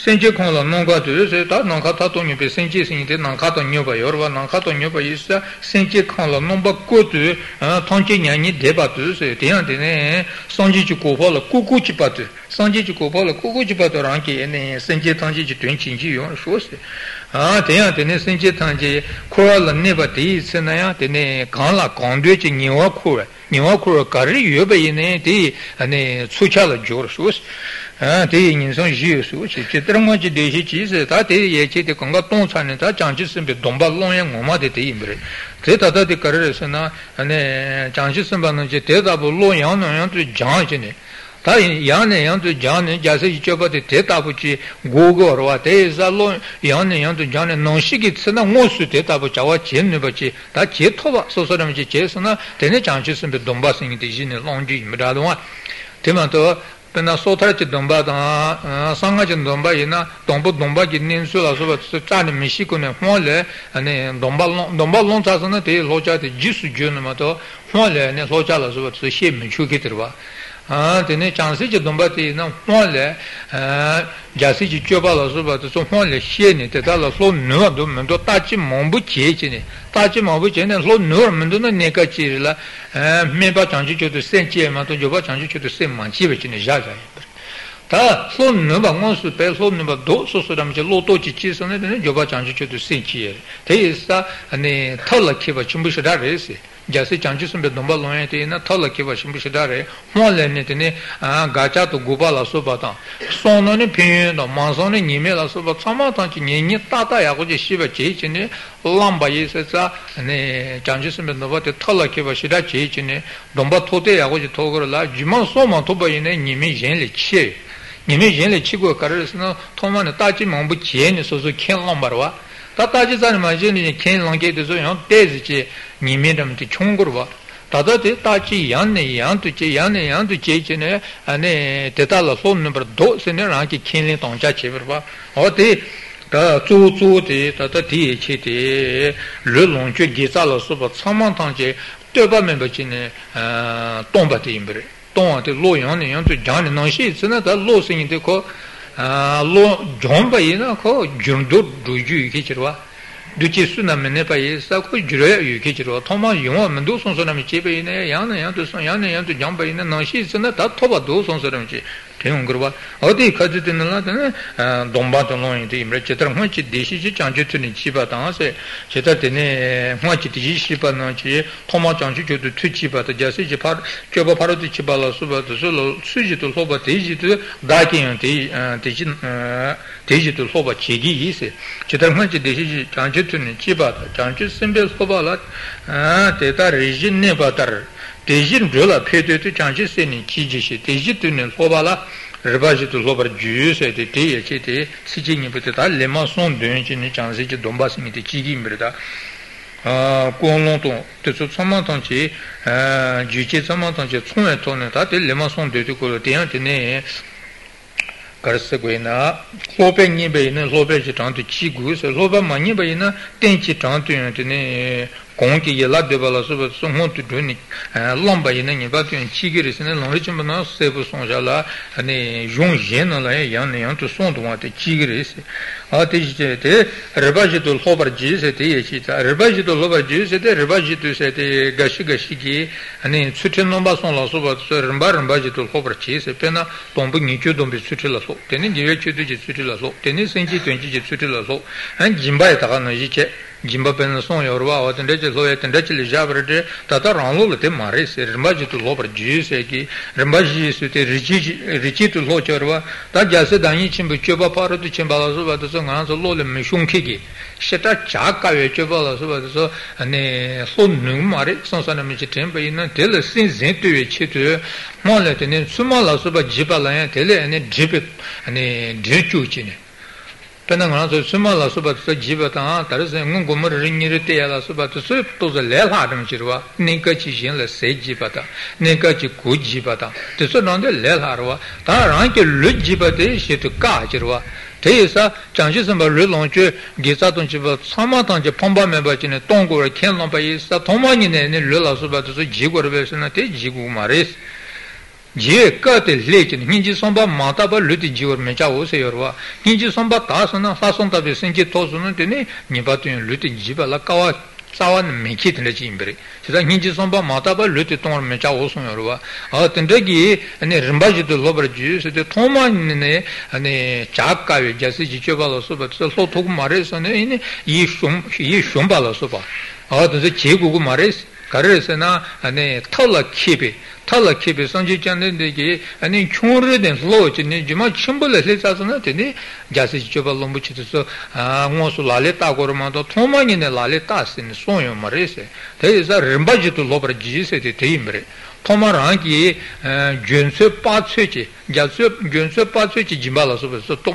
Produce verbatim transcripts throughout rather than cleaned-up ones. Senji Kongla Nonga to say that Nankata to be Senji Sing, Nankata Nuba Yorwa, Nankato Nuba is Senji Kongla Nomba Kotu, Tonjinani Debatu, Tiantine, Sanji Kovala, Kukuchipatu, Sanji Kovala, Kukuchipatu Ranki, and Senji Tanji Twinchi on Shost. Ah, Tiantine Senji Tanji, Koral Nebati, Senayatine, Kala Conduit in Niwakura, Niwakura Kari, Yuba in T, and Suchala Jorsus. Ah, they in some years, which Chitramoji is that they the Conga Tonsan and Changes and the Domba Long Madi Imbre. Teta de Carresana and Changes and Bananja Teta Boloyan and to Janjini. Yane and to Jan and Jasichaba the Teta Puchi, Gogo or what is alone, Yane and to Jan and non she gets and most to Teta Puchawa Chenibachi, that Chetova, Sosamji Chesana, then the Changes and the Dombas in the Jin and Longi Medalwan. Timato. Pena sotrati domba da sangajan domba ina dombo domba ginin sula suba tsani mishikune hole ane domba domba lonta sana te locha te jisu junmato hole ne locha la suba tsushi michukiterwa ah tene chansi je domba te na hole jasi je choba la suba tsu hole sheni te dala so no do mendo tachi mombu chechini tachi mombu chene so no mendo na neka chirila मैं बचाने जो तो सेंचिए मातो जो बचाने जो तो सें मांची बचने जा जाए ता सोन ने बांगों से पहले सोन ने बांदो सोसराम जो लोटो चिची सोने देने जो बचाने जो तो सेंचिए ते इस ता अने थल के बच्चों भी शरार है इसे जैसे चांची सुन बे दंबा लोए ते ना थल के बच्चों भी शरार है वहाँ लेने ते ने आ गाचा तो गुबा लासो बाता सोनों ने पिए ना मांसों ने निमे लासो बात समाता ची निये ताता या कुछ शिव चीची ने lamba yesesa ne janjis me no vote tola ke bashida chechi ne domba tote ya goji togorla jiman soma toba ine nimi jenle che nimi jenle chigo karasno tomane tachi mambu cheni sozo ken lambarwa tataji zani majeni ken lange de zoyon tezchi nimi dam te chongurwa tadate tachi yanne yantu che yanne yantu chechi ne ane tetala son number two sene ranki kenle tonja cheverwa ote ता चूचू ते तथा तीचे ते लूलों के गिसालों से बस सामान्य जे त्योबा में बचने तोंबा ते इम्बरे तों ते लो याने यान तो जाने नौशी इसने ता लो सिंह ते को लो जोंबा ये ना को जुन्दो दुजू किचरवा दुची सुना मैंने पाये सा को जुरे किचरवा थोमा युवा में दो सोंसों में चेपे ये याने यान तो याने यान तो जोंबा ये ना नौशी इसने ता थोबा दो सोंसों में चे Gurva, or the Kazin Latin, Dombaton, the Imrechetra, which is the Chanjutin Chibatanse, Chetatine, much Chipanchi, Thomas Chanchu to Tuchiba, the Jassi part, Joba Paroti Chibala Suba to Solo, Suji to Soba Tiji to Dakin Tiji to Soba Chigi is it. Chetamanchi, the Chanjutin Chibata, Chanchu Simple Sobalat, Teta Regin Nevatar. Tejin Jola Peter to Changes in Kijishi, Tejitun and Fobala, Rebajit to Lover Jews at the T H T, sitting in Petita, Lemason, Dungeon, Chansi, Dombas in the Chigimbreda, Colonton, Tessomantanchi, Juche Samantanchi, Sumeton and Tate, Lemason de Colotiantine, Carseguena, Lope Nibaina, Lope Chitan to Chigus, Loba Manibaina, Tenchitan to Antine. Conchi yella devala suba sono tu doni lamba ina ni batu in chigiris ne lonrichin bana sebo sonjala ne jonjena la yan yan to son do ate chigiris atije te rebajitul khobar jise te yechita rebajitul khobar jise te rebajitul sete gashi gashi ki ne sutin nomba son la suba rembar rebajitul khobar jise pena tombu nichu dombi sutila so teni divechu dije sutila so teni senji tenji sutila so an jimba ta kana jike Jimba Penson, Yorwa, or Tendage, Loyet and Dachel Jabrade, Tataran Lotte Maris, Rembaji to Loper Juseki, Rembaji Richi to Locherva, Taja said Danichin, Bucheva Paro to Chimbalazova, the song answer Lol and Mishun Kiki, Sheta Chaka, Chevalazova, and a son Numari, Sonson and Michitemba, in until a sin sent to a chitter, Mollet and Sumala Suba Jibala, Tele and a Jibit and a Juchuchin. Penanganzo Sumala Subato Jibata, Tarzangum Ringirite, la Subato, to the Lelhadam Jirwa, Ninkachi, la Sejibata, Ninkachi Kujibata, the son on the Lelharwa, Taranki Lujibate, she to Kajirwa, Tesa, Changes and Relauncher, Gisaton Chiba, Samatan, Pomba members in a Tongo or Kenlombayes, Tomanin and Lula Subato, Jigorves and Tejigu Maris. Je cut is late, Ninji Somba Mataba Lutti or Mechao Seorwa, Ninji Somba Tasana, Sasonta Vicente Tosunatini, Nibatu Lutti Jiba Lakawa, Sawan Mikit in the Chimbre. She said Ninji Somba Mataba Lutti Tom Mechao Sorwa, Altendegi, and a Rimbaji to Lover Jews, the Tomanine, and a Chaka, Jasi Chivala Soba, so took Maris and Yishumbala Soba. Out of the Chigu Maris. Caresena and a taller kippy, taller kippy, Sanji Chandegi, and in Chunrid and Lodge, and Jima Chimbolas, Natini, Jassi Chivalombuchis, Mosu Laleta, Gormando, Toman in the Laletas, in Sonia Marese. There is a Rimbaji to Lobragis at the Timbre. Tomarangi, Junse Patsuchi, Junse Patsuchi, Jimbalas of the Tom.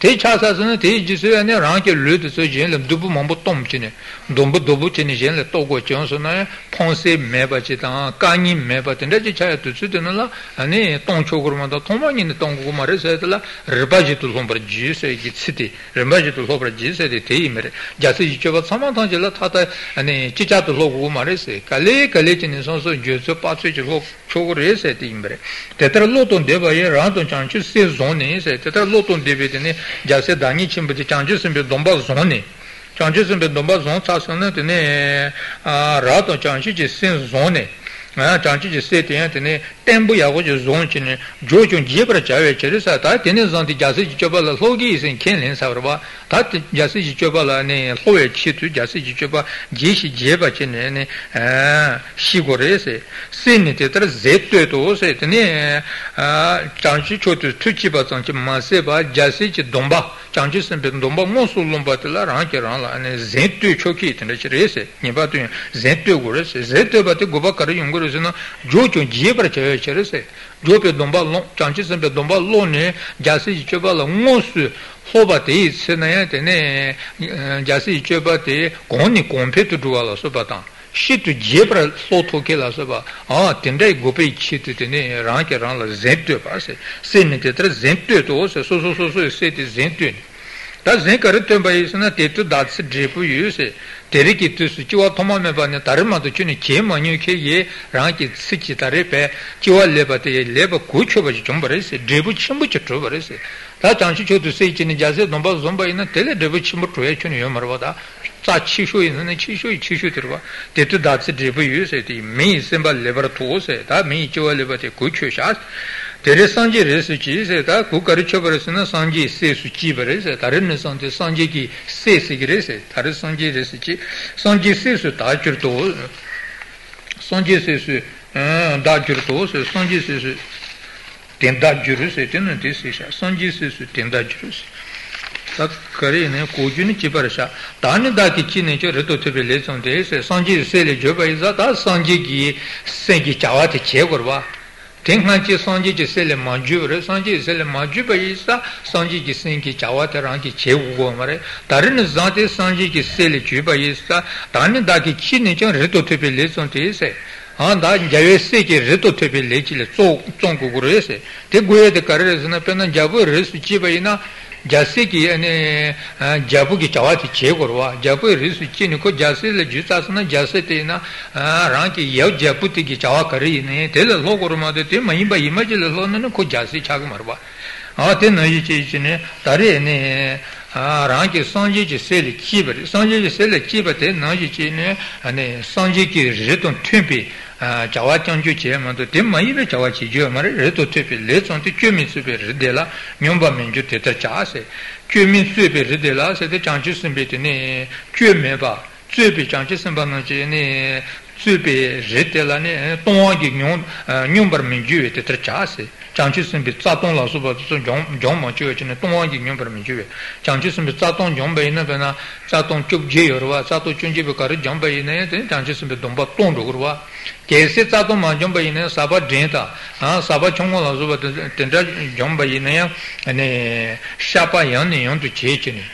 Te chasasana te jisuane ranke lude so jenle dubu mambo tomchine dombo dubu chine jenle togo chonsona ponse meba chitan kani meba tendaji chaya tusudenala ani tonchogurmanda tomani ne tongumare setla ribaji tulombre jise gitsiti ribaji tulombre jise de teimere jasi chova samantanjela tata ani chichatu logumare se kale kale chine sonso jose patsu chok chogure se teimere tetra loton deba ye ranton chanchu se zone se tetra loton debedene जैसे दानी चिंबते चांचू सिंबे दंबा ज़ोने चांचू सिंबे दंबा ज़ोन सासने तो ने रातों चांचू जिससे ज़ोने हाँ चांचू जिससे तें तो ने टेम्पो या कुछ ज़ोन चिने जो जो ये पर चावे चले साता तो ने ज़ोन तो जैसे जिचोबला लोगी इसे केंद्र सावरबा ता जैसे जिचोबला ने लोए चितु जैसे जिचोबा जेसी जेबा चिने ने शिगोरे से सिने तेरा जेतु तो उसे तो ने चांचू छोटू तुच्छी बातों ची मासे बा जैसे ची दंबा चांचू संपे दंबा मौसुलों बातेला रांके रांला ने जेतु छोकी इतने चले से ये बातों जेतु गोरे से जेतु बाते गोबा करे यंगोरे से ना जो जो जेबर चाहे चले से जो पे दंबा लों चांचू संपे दंबा लों ने जैसे जिचोबा ला मौसु होबाते इस नया ते ने जैसे जिचोबा ते कौनी कॉम्पेट दुआ ला सुबाता shit to jebra soto kelasaba, ah, tendai gope chitine, rank around the zentu pass, senator zentu to us, so so so so set zentun. That's Zenkaratan by Isana Tetu, that's Jepu use it. Teriki to Situa Tomamabana Tarama to Chuni came on you, rank six tarepe, Chua lebate, leba kuchova chumbaris, Jebu chumbucha troveris. That answer to say in Jazz, number Zomba in a tele, Jebu chumbutuation, Yomarvada. Chishu in a chishu, chishu terva. Tetu that's Jebu use it. Me symbol lever tose, that me chua lebate kuchu shas. Tere sanji resi chi se ta kukari chobarasana sanji se su chi barese, tare nisante sanji ki se se girese, tare sanji resi chi, sanji se su tajir to, sanji se su dajir to, sanji se su tendajir se, tenante se sha, sanji se su tendajir se. Tak kare ne kojuni chi barasha, tani daki chi ne cho rito tepe le sante se, sanji se le jo baisa, ta sanji ki sengi chawate che gorwa. Tenkanchi sanji ki sele manjure, sanji sele manjuba isa, sanji ki senki chawate rangi che ugo amare, tarin zante sanji ki sele juba isa, tani daki chi nichang rito tepe le sante ise, anda javese ki rito tepe le chile, zonku gure ise, te guye de karere zina pena javu resu chiba ina, जैसे कि अने जापु की चावटी चेकोरवा जापु रिस चीनी को जैसे ले जूता सना जैसे ते ना रांची यह जापु ती की चावा करी नहीं तेरे लोग और मारे ते मही बाई में चले लोग ने को जैसे छाग मरवा आते नहीं चीज ने तारे ने रांची सांझे जी से ले चीबर सांझे जी से ले चीबर ते नहीं चीज ने अने सांझे की रितों ठुंपी 자와천주 제만도 됨마이베 자와치죠 말에 레도 퇴피 레선티 쮸민스베 레델라 뇽바민주 테타 자세 쮸민스베 레델라 세데 장치스베티네 쮸메바 쮸베 장치스바나제네 쮸베 레델라네 동아기 뇽 뇽바민주 테타 자세 장치스베 자동라수바 좀 좀마치오치네 동아기 뇽바민주 장치스베 자동 좀베이나 베나 자동 쭉제여와 자동 쮸지베 가르 좀베이네 데 장치스베 동바 동로와 कैसे चातो मांझों भाई ने साबा ढेंता हाँ साबा चंगो लाजो बत तेंटा जों भाई ने अने शापा याने यान तो चेच ने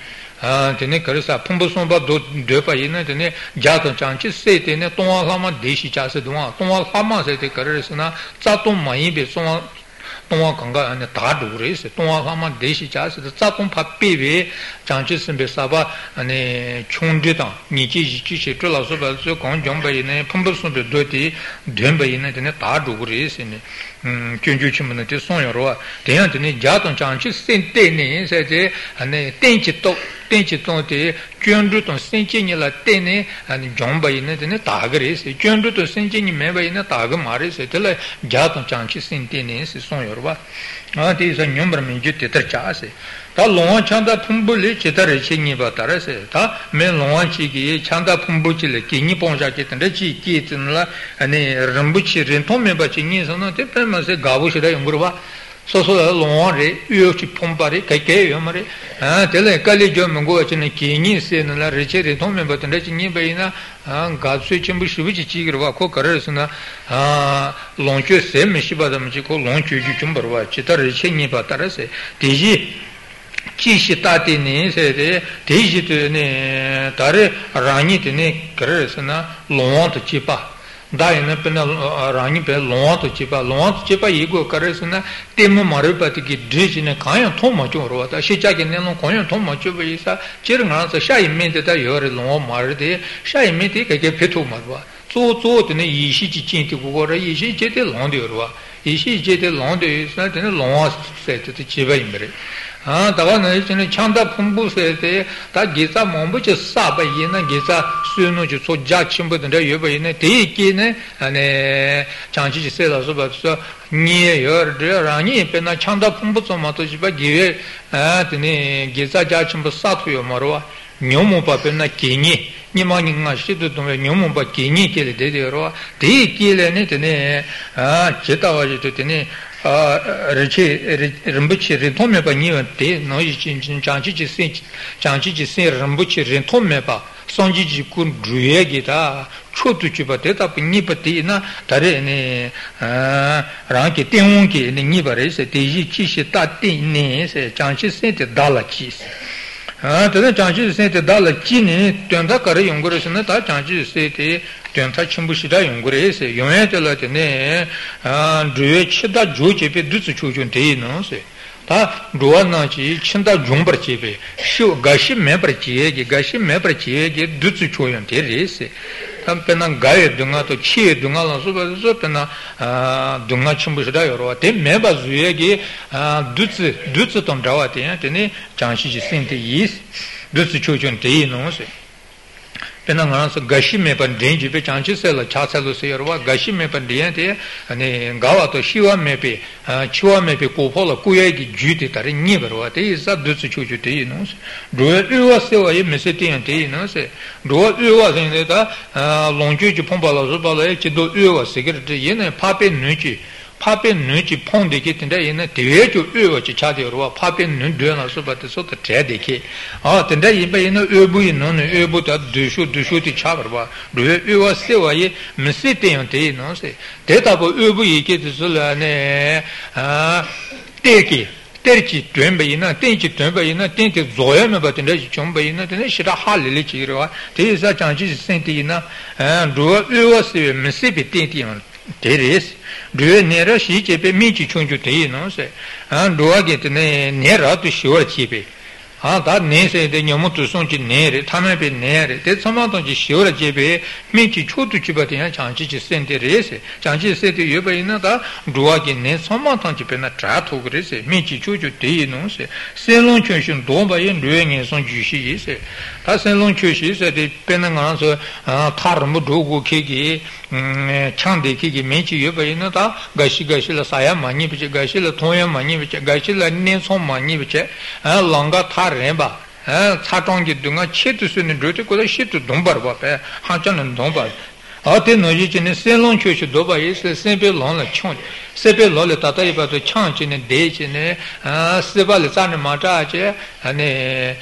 हाँ तेने करे सा पंबसों बा दो दो भाई ने तेने जातो चांची से तेने तोंवा लामा देशी चासे दुआ तोंवा लामा से ते करे सना चातो माही बे सोंवा तोंवा कंगा अने ताड़ उरे से तोंवा लामा देशी चासे तो चातो पापी बे चांची से बे साबा अने छोंडे ता नीचे नीचे से तो लासो बासो कौन जों भाई ने पंबसों बे दो ती धन भाई ने तेने ताड़ उरे से ने क्योंकि उच्च में ते सोया रोआ तेरे तेने जातों चांची से ते ने से ते अने तेंची तो तेंची तो ते क्योंकि तो सेंची ने ला ते ने अने जों भाई ने तेने ताग रे से क्योंकि तो सेंची ने मैं भाई ने ताग मारे से ते ला जातों चांची से ते ने से सोया रोआ हाँ ते इस न्यूमर में जो ते तर चासे ता लोहा चांदा फुंबुले चितरे चिंगी बतारे से ता मैं लोहा चिगी चांदा फुंबुचले किंगी पहुंचा के तंडे चिगी तंडला अने रंबुची रेंटों में बचिंगी सना ते पर मसे गावुशी रे उंगरवा सोसो लोहा रे योची फुंबारे कई कई हमारे हाँ तेरे कली जो मंगो अचने किंगी से नला रेचे रेंटों में बतंडे चिंगी भाई ना हाँ गावुशी चिंबु शिविची चिगरवा को करे सना हाँ लोंचो से मिशिबादा मिची को लोंचो जी चुंबरवा चितरे चिंगी बतारे से तेजी चीज़ ताती नहीं से ते तेज़ तो ने तारे रानी तो ने करे सना लोंग तो चिपा दाय ने पे ना रानी पे लोंग तो चिपा लोंग तो चिपा ये को करे सना तेम मारे पाती की ड्रिज ने काया थोम मचो रोवा ता शिचा के ने लों काया थोम मचो भाई सा चिरंगा सा शाही में ते ता योरे लोंग मारे दे शाही में ते के के फिटो मरवा सो तो तो ने यीशी चीज़ ते को रे यीशी जेते लोंग दे रोवा यीशी जेते लोंग दे सा ते ने लोंग से ते चिपा ही मरे हाँ तब नहीं चले चांदा पंबु से ते ता गीता मांबुचे साबे ये ना गीता सुनो जो सोचा चिंबु तो ये भाई ने ते की ने अने चांची जिसे लासो बात सो नहीं यार डे रानी पे ना चांदा पंबु तो मातो जी बा गिवे हाँ तो ने गीता जा चिंबु साथ हुए मरवा न्यूमो पापे ना किंगी निमानी गांशी तो तुम्हें न्यूमो पा किंगी के लिए दे दे रहा ते की ले ने तो ने हाँ चिता वाजी तो ते ने rāche rāmbuchi rintō mepa nīwa te nōji chāngchī chi sēn rāmbuchi rintō mepa sāngchī chi kūn dhruya ki tā chōtu chi pa te tāpa nīpa te na tāre rāngi tēngōng ki nīpa re se tējī chi shi tā te nē se chāngchī sēn te dāla chi se tātā chāngchī sēn te dāla chi nē tuantā kara yungur se na tā chāngchī sēn te tentra chimbushida yungure se yonye tela tene dhruye chida jo chepe dhutsu chuchun teyi no se ta dhruwa na chi chinda jungpar chepe shio gashi mepar cheyege gashi mepar cheyege dhutsu chuchun teyi re se tam pena gaya dunga to chiye dunga la suba so pena dunga chimbushida yorwa te meba zuyege dhutsu dhutsu tom drawa teyi tene chanshi chi sente yis dhutsu chuchun teyi no se pena ngana so gashi me pan denji pe chanchi se la cha selo se yorwa gashi me pan diye te ane gawa to shiwa me pe chiwa me pe kopo la kuye gi ju te tare ni barwa te isa dutsu chu chu te ino se do ewa se wa ye me se te te ino se do ewa se ne ta longju ji pompa la zo bala ye do ewa se ge te ye ne pape nuji pape nuji pon de ge te ne ye ne de ju ewa ji cha de yorwa pape nu de na so ba te so te te de ke a te ne ye be ne ebu ino ne ebu ta dushu dushu ti cha barwa do ewa se wa ye me se te te ino se de ta bo ebu ye ke te so la ne a te ke terchi tuembe ina tenchi tuembe ina tente zoya me batende chombe ina tene shira halile chiro te sa chanchi sente ina do ewa se me se be tente ina teres do nera shi chepe mi chi chunju te ina se do age tene nera tu shiwa chepe 아, 다 내세 대녀모트 손치 내레 타메베 내레 대서마던지 시오라 제베 미치 초두 집어대야 장치지 센데레세 장치 세대 예배이나다 루아게 내 서마던지 베나 자토 그레세 미치 초주 대이노세 셀론 춘신 도바인 류행에 손주시이세 다 셀론 춘시세 대 베나가서 아 타르무 도고 케기 음 창데기기 미치 예배이나다 가시가실라 사야 많이 비치 가실라 통야 많이 비치 가실라 내손 많이 비치 아 랑가 타 remba eh chatongi dunga chetu suni rote ko chetu dombar ba pe hanchan dombar ate noji chine selon choshu doba isle sempe lon la chon sempe lon le tata iba to chan chine de chine seba le san mata che ane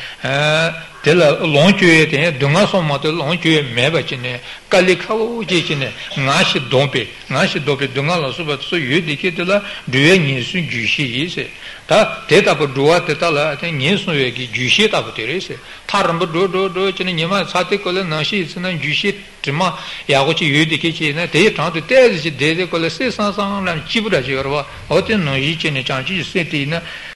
de la lon chue de dunga som mata lon chue me ba chine kali khau ji chine ngash dompe ngash dope dunga la suba so yedi ke de la due ni su ju shi ise 다 대답을 도와대 달라 녀수에게 주시 답을 드리세 다른부 도도도 전에 님아 사태콜에 나시 있는 주시 드마 야고치 유디케치나 대탄도 대지 대대콜에 세상상랑 지불하지 여러분 어떤 이전에 장치 세티나